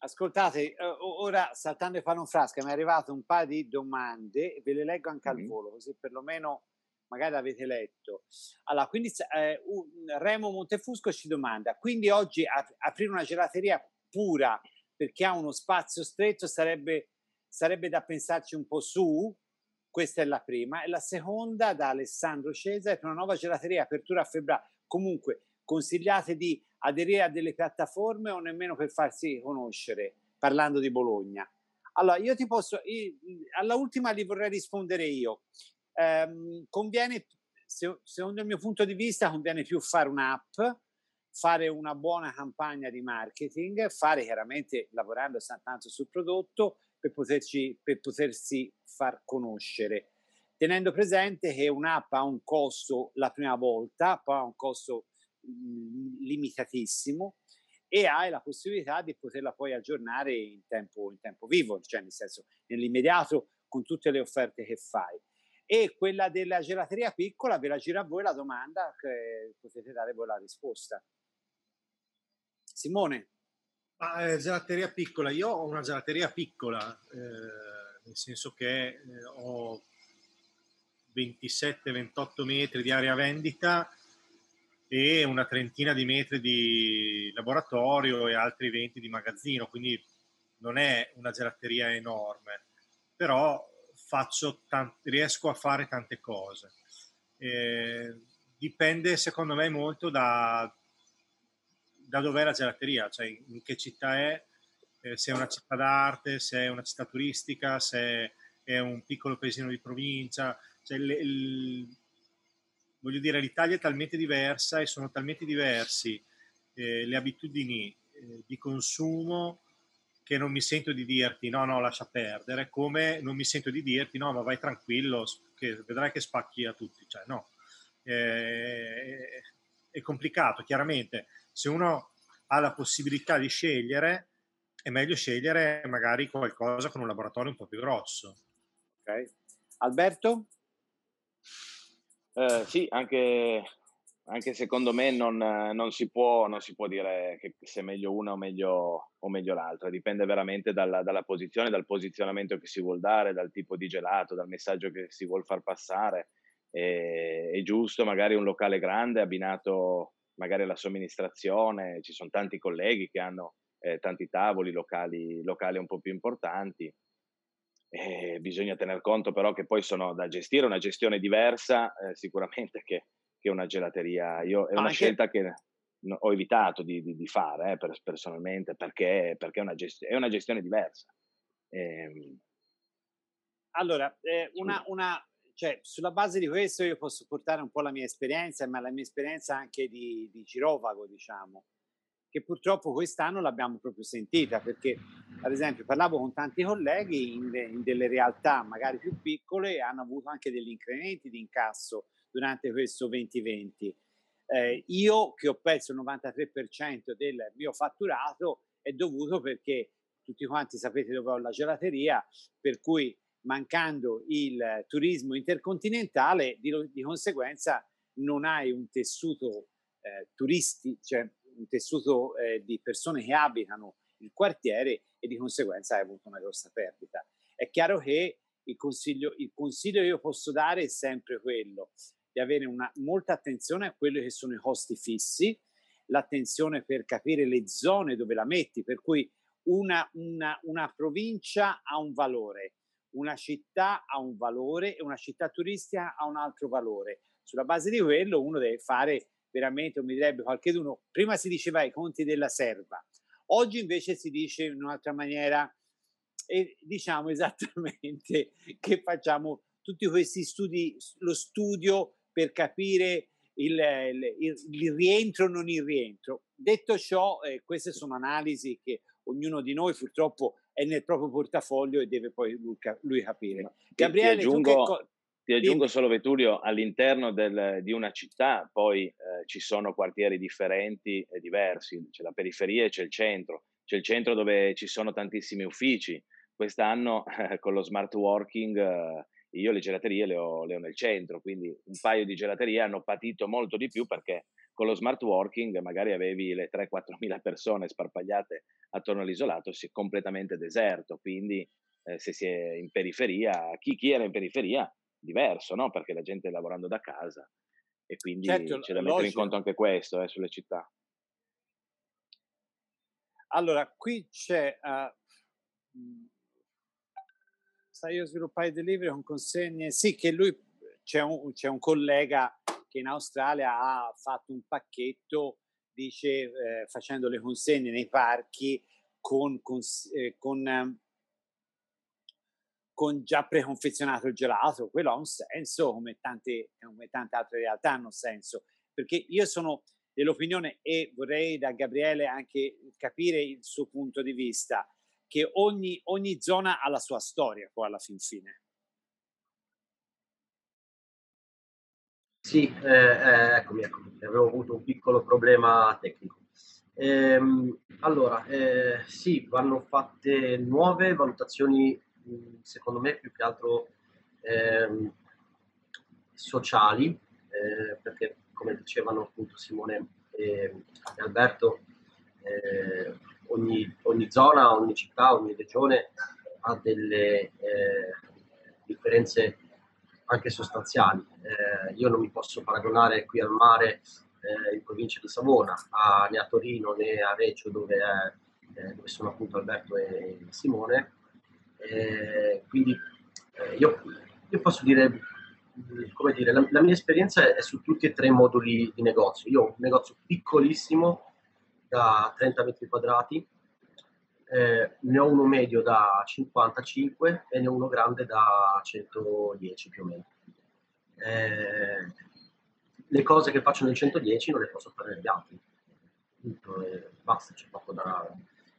Ascoltate, ora saltando e fanno frasca mi è arrivato un paio di domande, ve le leggo anche mm. al volo, così perlomeno magari l'avete letto. Allora, quindi eh, un, Remo Montefusco ci domanda: quindi oggi ap aprire una gelateria pura perché ha uno spazio stretto sarebbe, sarebbe da pensarci un po' su? Questa è la prima. E la seconda, da Alessandro Cesare: per una nuova gelateria apertura a febbraio, comunque consigliate di aderire a delle piattaforme o nemmeno per farsi conoscere, parlando di Bologna? Allora, io ti posso, io, alla ultima li vorrei rispondere io. Ehm, conviene, se, secondo il mio punto di vista, conviene più fare un'app, fare una buona campagna di marketing, fare chiaramente, lavorando tanto sul prodotto, per poterci, per potersi far conoscere, tenendo presente che un'app ha un costo la prima volta, poi ha un costo limitatissimo e hai la possibilità di poterla poi aggiornare in tempo, in tempo vivo, cioè nel senso nell'immediato con tutte le offerte che fai. E quella della gelateria piccola ve la giro a voi la domanda, che potete dare voi la risposta. Simone? Ah, eh, gelateria piccola, io ho una gelateria piccola, eh, nel senso che eh, ho ventisette ventotto metri di area vendita e una trentina di metri di laboratorio e altri venti di magazzino, quindi non è una gelateria enorme, però faccio tanti, riesco a fare tante cose. Eh, dipende secondo me molto da, da dov'è la gelateria, cioè in che città è, eh, se è una città d'arte, se è una città turistica, se è un piccolo paesino di provincia, cioè il, il, voglio dire, l'Italia è talmente diversa e sono talmente diversi eh, le abitudini eh, di consumo che non mi sento di dirti no, no, lascia perdere, come non mi sento di dirti no, ma vai tranquillo, che vedrai che spacchi a tutti. Cioè no, eh, è complicato, chiaramente. Se uno ha la possibilità di scegliere, è meglio scegliere magari qualcosa con un laboratorio un po' più grosso. Okay. Alberto? Eh, sì, anche, anche secondo me non, non, si può, non si può dire che se è meglio una o meglio, o meglio l'altra, dipende veramente dalla, dalla posizione, dal posizionamento che si vuol dare, dal tipo di gelato, dal messaggio che si vuol far passare. E, è giusto magari un locale grande abbinato magari alla somministrazione, ci sono tanti colleghi che hanno eh, tanti tavoli locali, locali un po' più importanti. Eh, bisogna tener conto però che poi sono da gestire, una gestione diversa eh, sicuramente che, che una gelateria. Io è una anche... scelta che ho evitato di, di, di fare eh, per, personalmente perché, perché è, una è una gestione diversa. Eh... Allora, eh, una, una, cioè, sulla base di questo io posso portare un po' la mia esperienza, ma la mia esperienza anche di, di girovago, diciamo, che purtroppo quest'anno l'abbiamo proprio sentita, perché ad esempio parlavo con tanti colleghi in, in delle realtà magari più piccole, hanno avuto anche degli incrementi di incasso durante questo duemilaventi. Eh, io che ho perso il novantatré per cento del mio fatturato è dovuto perché tutti quanti sapete dove ho la gelateria, per cui mancando il turismo intercontinentale di, di conseguenza non hai un tessuto eh, turistico, cioè, un tessuto eh, di persone che abitano il quartiere e di conseguenza hai avuto una grossa perdita. È chiaro che il consiglio, il consiglio che io posso dare è sempre quello di avere una, molta attenzione a quelli che sono i costi fissi, l'attenzione per capire le zone dove la metti, per cui una, una, una provincia ha un valore, una città ha un valore e una città turistica ha un altro valore. Sulla base di quello uno deve fare veramente, o mi direbbe qualcheduno, prima si diceva i conti della serva, oggi invece si dice in un'altra maniera e diciamo esattamente che facciamo tutti questi studi, lo studio per capire il, il, il, il rientro o non il rientro. Detto ciò, eh, queste sono analisi che ognuno di noi purtroppo è nel proprio portafoglio e deve poi lui, lui capire. Gabriele, ti aggiungo... tu che Ti aggiungo solo, Vetturio, all'interno di una città poi eh, ci sono quartieri differenti e diversi, c'è la periferia e c'è il centro, c'è il centro dove ci sono tantissimi uffici. Quest'anno eh, con lo smart working eh, io le gelaterie le ho, le ho nel centro, quindi un paio di gelaterie hanno patito molto di più perché con lo smart working magari avevi le tre quattro mila persone sparpagliate attorno all'isolato, si è completamente deserto, quindi eh, se si è in periferia, chi, chi era in periferia diverso, no? Perché la gente è lavorando da casa e quindi certo, c'è da mettere in conto anche questo eh, sulle città. Allora, qui c'è uh, stai a sviluppare delivery con consegne, sì, che lui c'è un, un collega che in Australia ha fatto un pacchetto, dice, eh, facendo le consegne nei parchi con, con, eh, con um, con già preconfezionato il gelato. Quello ha un senso, come tante, come tante altre realtà hanno senso, perché io sono dell'opinione, e vorrei da Gabriele anche capire il suo punto di vista, che ogni, ogni zona ha la sua storia poi alla fin fine. Sì, eh, eccomi, eccomi, avevo avuto un piccolo problema tecnico. Ehm, allora, eh, sì, vanno fatte nuove valutazioni, secondo me più che altro eh, sociali, eh, perché come dicevano appunto Simone e Alberto, eh, ogni, ogni zona, ogni città, ogni regione ha delle eh, differenze anche sostanziali. Eh, io non mi posso paragonare qui al mare eh, in provincia di Savona, a, né a Torino né a Reggio dove, è, eh, dove sono appunto Alberto e Simone. Eh, quindi eh, io, io posso dire, come dire, la, la mia esperienza è su tutti e tre i moduli di negozio. Io ho un negozio piccolissimo da trenta metri quadrati, eh, ne ho uno medio da cinquantacinque e ne ho uno grande da centodieci più o meno. Eh, le cose che faccio nel centodieci non le posso fare negli altri, eh, basta, c'è poco da...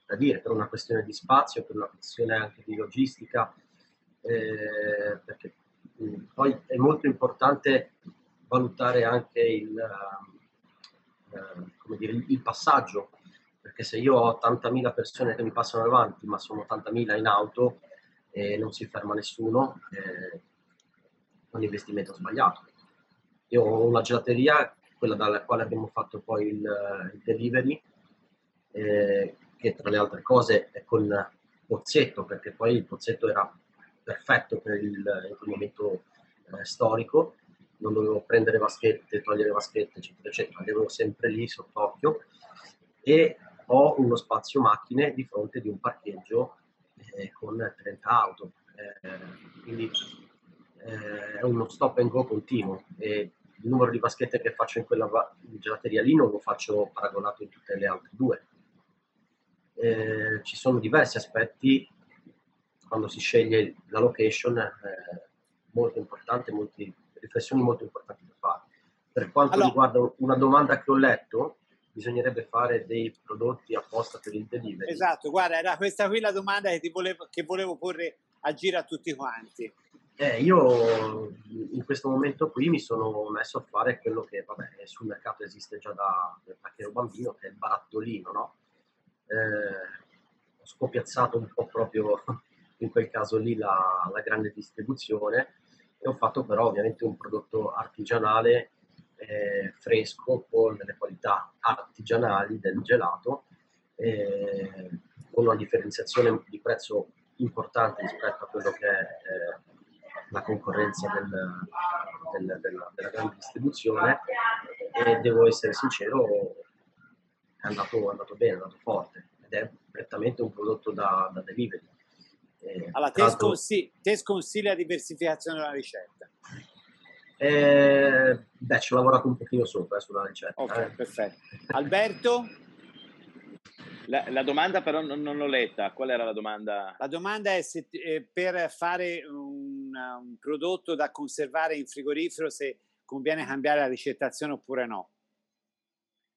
da dire, per una questione di spazio, per una questione anche di logistica, eh, perché mh, poi è molto importante valutare anche il, eh, come dire, il passaggio, perché se io ho ottantamila persone che mi passano davanti, ma sono ottantamila in auto e non si ferma nessuno, eh, è un investimento sbagliato. Io ho una gelateria, quella dalla quale abbiamo fatto poi il, il delivery, eh, che tra le altre cose è con Pozzetto, perché poi il Pozzetto era perfetto per il, il momento eh, storico, non dovevo prendere vaschette, togliere vaschette, eccetera, eccetera, le avevo sempre lì sott'occhio, e ho uno spazio macchine di fronte di un parcheggio eh, con trenta auto, eh, quindi eh, è uno stop and go continuo, e il numero di vaschette che faccio in quella gelateria lì non lo faccio paragonato in tutte le altre due. Eh, ci sono diversi aspetti quando si sceglie la location, eh, molto importante, molte riflessioni molto importanti da fare. Per quanto allora, riguarda una domanda che ho letto, bisognerebbe fare dei prodotti apposta per il delivery. Esatto, guarda, era questa qui la domanda che, ti volevo, che volevo porre a giro a tutti quanti. Eh, io in questo momento qui mi sono messo a fare quello che, vabbè, sul mercato esiste già da, da che ero bambino, che è il barattolino, no? Eh, ho scopiazzato un po' proprio in quel caso lì la, la grande distribuzione, e ho fatto però ovviamente un prodotto artigianale, eh, fresco, con le qualità artigianali del gelato, eh, con una differenziazione di prezzo importante rispetto a quello che è eh, la concorrenza del, del, della, della grande distribuzione, e devo essere sincero, È andato, è andato bene, è andato forte, ed è prettamente un prodotto da, da delivery. Eh, allora, te, sconsig te sconsigli la diversificazione della ricetta? Eh, beh, ci ho lavorato un pochino sopra eh, sulla ricetta. Ok, eh. perfetto. Alberto? La, la domanda però non, non l'ho letta. Qual era la domanda? La domanda è se eh, per fare un, un prodotto da conservare in frigorifero, se conviene cambiare la ricettazione oppure no.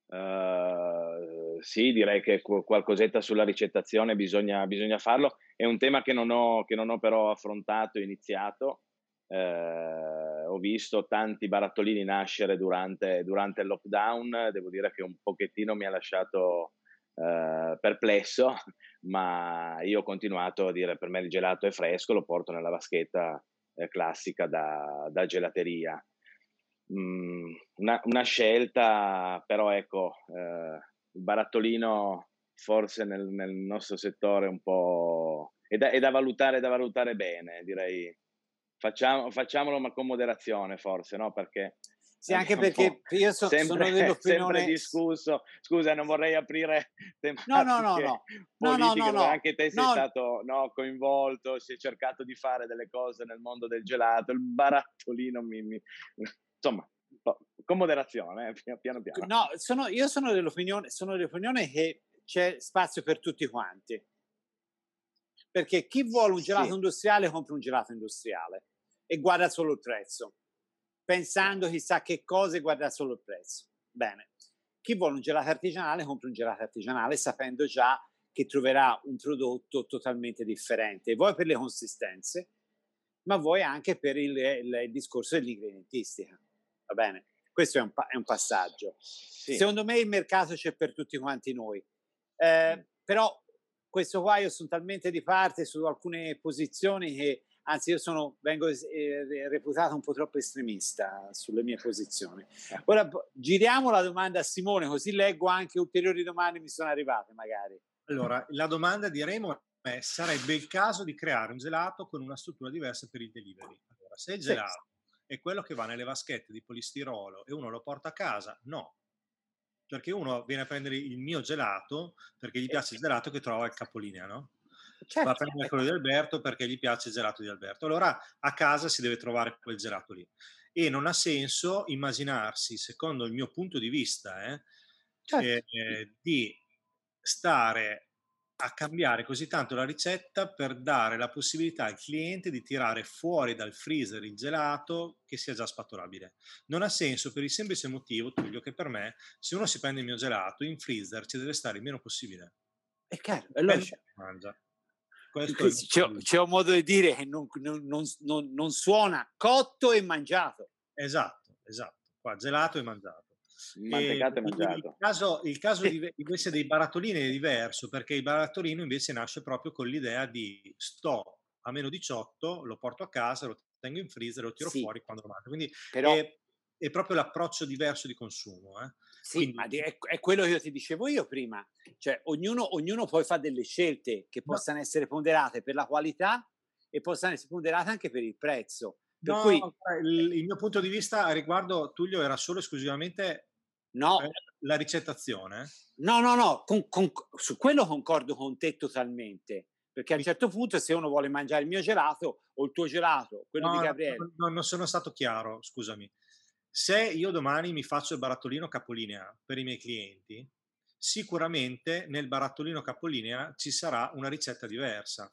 Uh, sì, direi che qualcosetta sulla ricettazione bisogna, bisogna farlo. È un tema che non ho, che non ho però affrontato, iniziato, uh, ho visto tanti barattolini nascere durante, durante il lockdown, devo dire che un pochettino mi ha lasciato eh, perplesso, ma io ho continuato a dire per me il gelato è fresco, lo porto nella vaschetta eh, classica da, da gelateria. Mm, una, una scelta, però ecco, eh, il barattolino forse nel, nel nostro settore un po' è da, è da valutare, è da valutare bene, direi. Facciamo, facciamolo ma con moderazione forse, no? Perché sì, anche perché io so, sempre, sono dell'opinione sempre discusso, scusa, non vorrei aprire tematiche no, no, no, no. politiche, no, no, no, anche te sei no. stato no, coinvolto, si è cercato di fare delle cose nel mondo del gelato, il barattolino mi, mi... insomma, con moderazione, piano piano. No, sono, io sono dell'opinione sono dell'opinione che c'è spazio per tutti quanti, perché chi vuole un gelato sì. industriale compra un gelato industriale e guarda solo il prezzo, pensando chissà che cosa, e guarda solo il prezzo. Bene, chi vuole un gelato artigianale compra un gelato artigianale sapendo già che troverà un prodotto totalmente differente, vuoi per le consistenze, ma vuoi anche per il, il, il discorso dell'ingredientistica. Va bene? Questo è un, è un passaggio. Sì. Secondo me il mercato c'è per tutti quanti noi. Eh, mm. Però questo qua io sono talmente di parte su alcune posizioni che, anzi, io sono, vengo eh, reputato un po' troppo estremista sulle mie posizioni. Ora giriamo la domanda a Simone, così leggo anche ulteriori domande mi sono arrivate magari. Allora, la domanda di Remo è: sarebbe il caso di creare un gelato con una struttura diversa per il delivery? Allora, se il gelato è quello che va nelle vaschette di polistirolo e uno lo porta a casa, no. Perché uno viene a prendere il mio gelato perché gli piace il gelato che trova il Capolinea, no? Certo. Va a prendere quello di Alberto perché gli piace il gelato di Alberto. Allora a casa si deve trovare quel gelato lì. E non ha senso immaginarsi, secondo il mio punto di vista, eh, certo. eh, di stare a cambiare così tanto la ricetta per dare la possibilità al cliente di tirare fuori dal freezer il gelato che sia già spatolabile. Non ha senso, per il semplice motivo, Tullio, che per me se uno si prende il mio gelato in freezer ci deve stare il meno possibile. È chiaro, allora... mangia. C'è un modo di dire che non, non, non, non suona cotto e mangiato. Esatto, esatto. Qua gelato e mangiato. Mantecato e mangiato. Il caso, il caso invece dei barattolini è diverso, perché il barattolino invece nasce proprio con l'idea di sto a meno diciotto, lo porto a casa, lo tengo in freezer, lo tiro sì. fuori quando lo mangio. Quindi però... è, è proprio l'approccio diverso di consumo. Eh. Sì, Quindi... ma è, è quello che io ti dicevo io prima. Cioè, ognuno, ognuno poi fa delle scelte che possano no. essere ponderate per la qualità e possano essere ponderate anche per il prezzo. Per no, cui... il, il mio punto di vista a riguardo, Tullio, era solo esclusivamente no. la ricettazione. No, no, no, con, con, su quello concordo con te totalmente, perché a un certo punto se uno vuole mangiare il mio gelato o il tuo gelato, quello no, di Gabriele... No, no, non sono stato chiaro, scusami. Se io domani mi faccio il barattolino Capolinea per i miei clienti, sicuramente nel barattolino Capolinea ci sarà una ricetta diversa.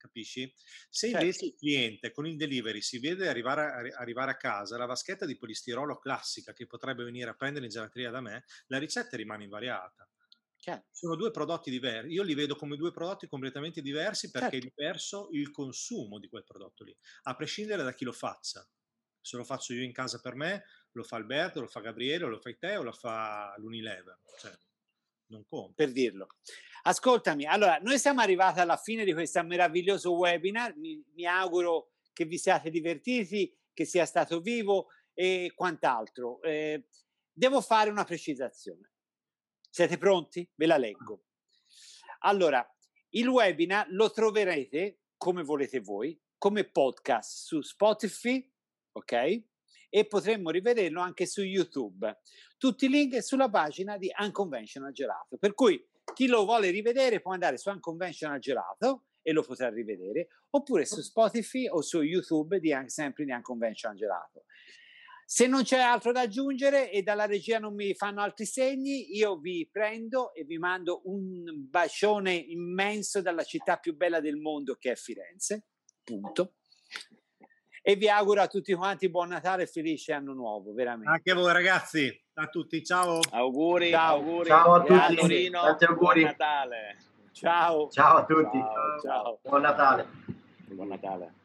Capisci? Se invece il cliente con il delivery si vede arrivare a, arrivare a casa la vaschetta di polistirolo classica che potrebbe venire a prendere in gelateria da me, la ricetta rimane invariata. Certo. Sono due prodotti diversi, io li vedo come due prodotti completamente diversi perché certo. è diverso il consumo di quel prodotto lì, a prescindere da chi lo faccia. Se lo faccio io in casa per me, lo fa Alberto, lo fa Gabriele, lo fai te o lo fa l'Unilever. Certo. Non conto. Per dirlo, ascoltami, allora noi siamo arrivati alla fine di questo meraviglioso webinar, mi, mi auguro che vi siate divertiti, che sia stato vivo e quant'altro. Eh, devo fare una precisazione, siete pronti? Ve la leggo. Allora, il webinar lo troverete come volete voi, come podcast su Spotify, ok? E potremmo rivederlo anche su YouTube. Tutti i link sulla pagina di Unconventional Gelato, per cui chi lo vuole rivedere può andare su Unconventional Gelato e lo potrà rivedere, oppure su Spotify o su YouTube di, sempre di Unconventional Gelato. Se non c'è altro da aggiungere e dalla regia non mi fanno altri segni, io vi prendo e vi mando un bacione immenso dalla città più bella del mondo che è Firenze, punto. E vi auguro a tutti quanti buon Natale e felice anno nuovo, veramente. Anche a voi ragazzi, a tutti, ciao. Auguri, ciao, auguri. Ciao a tutti. A Torino, tanti auguri. Buon Natale. Ciao. Ciao a tutti. Ciao, ciao. Buon Natale. Buon Natale.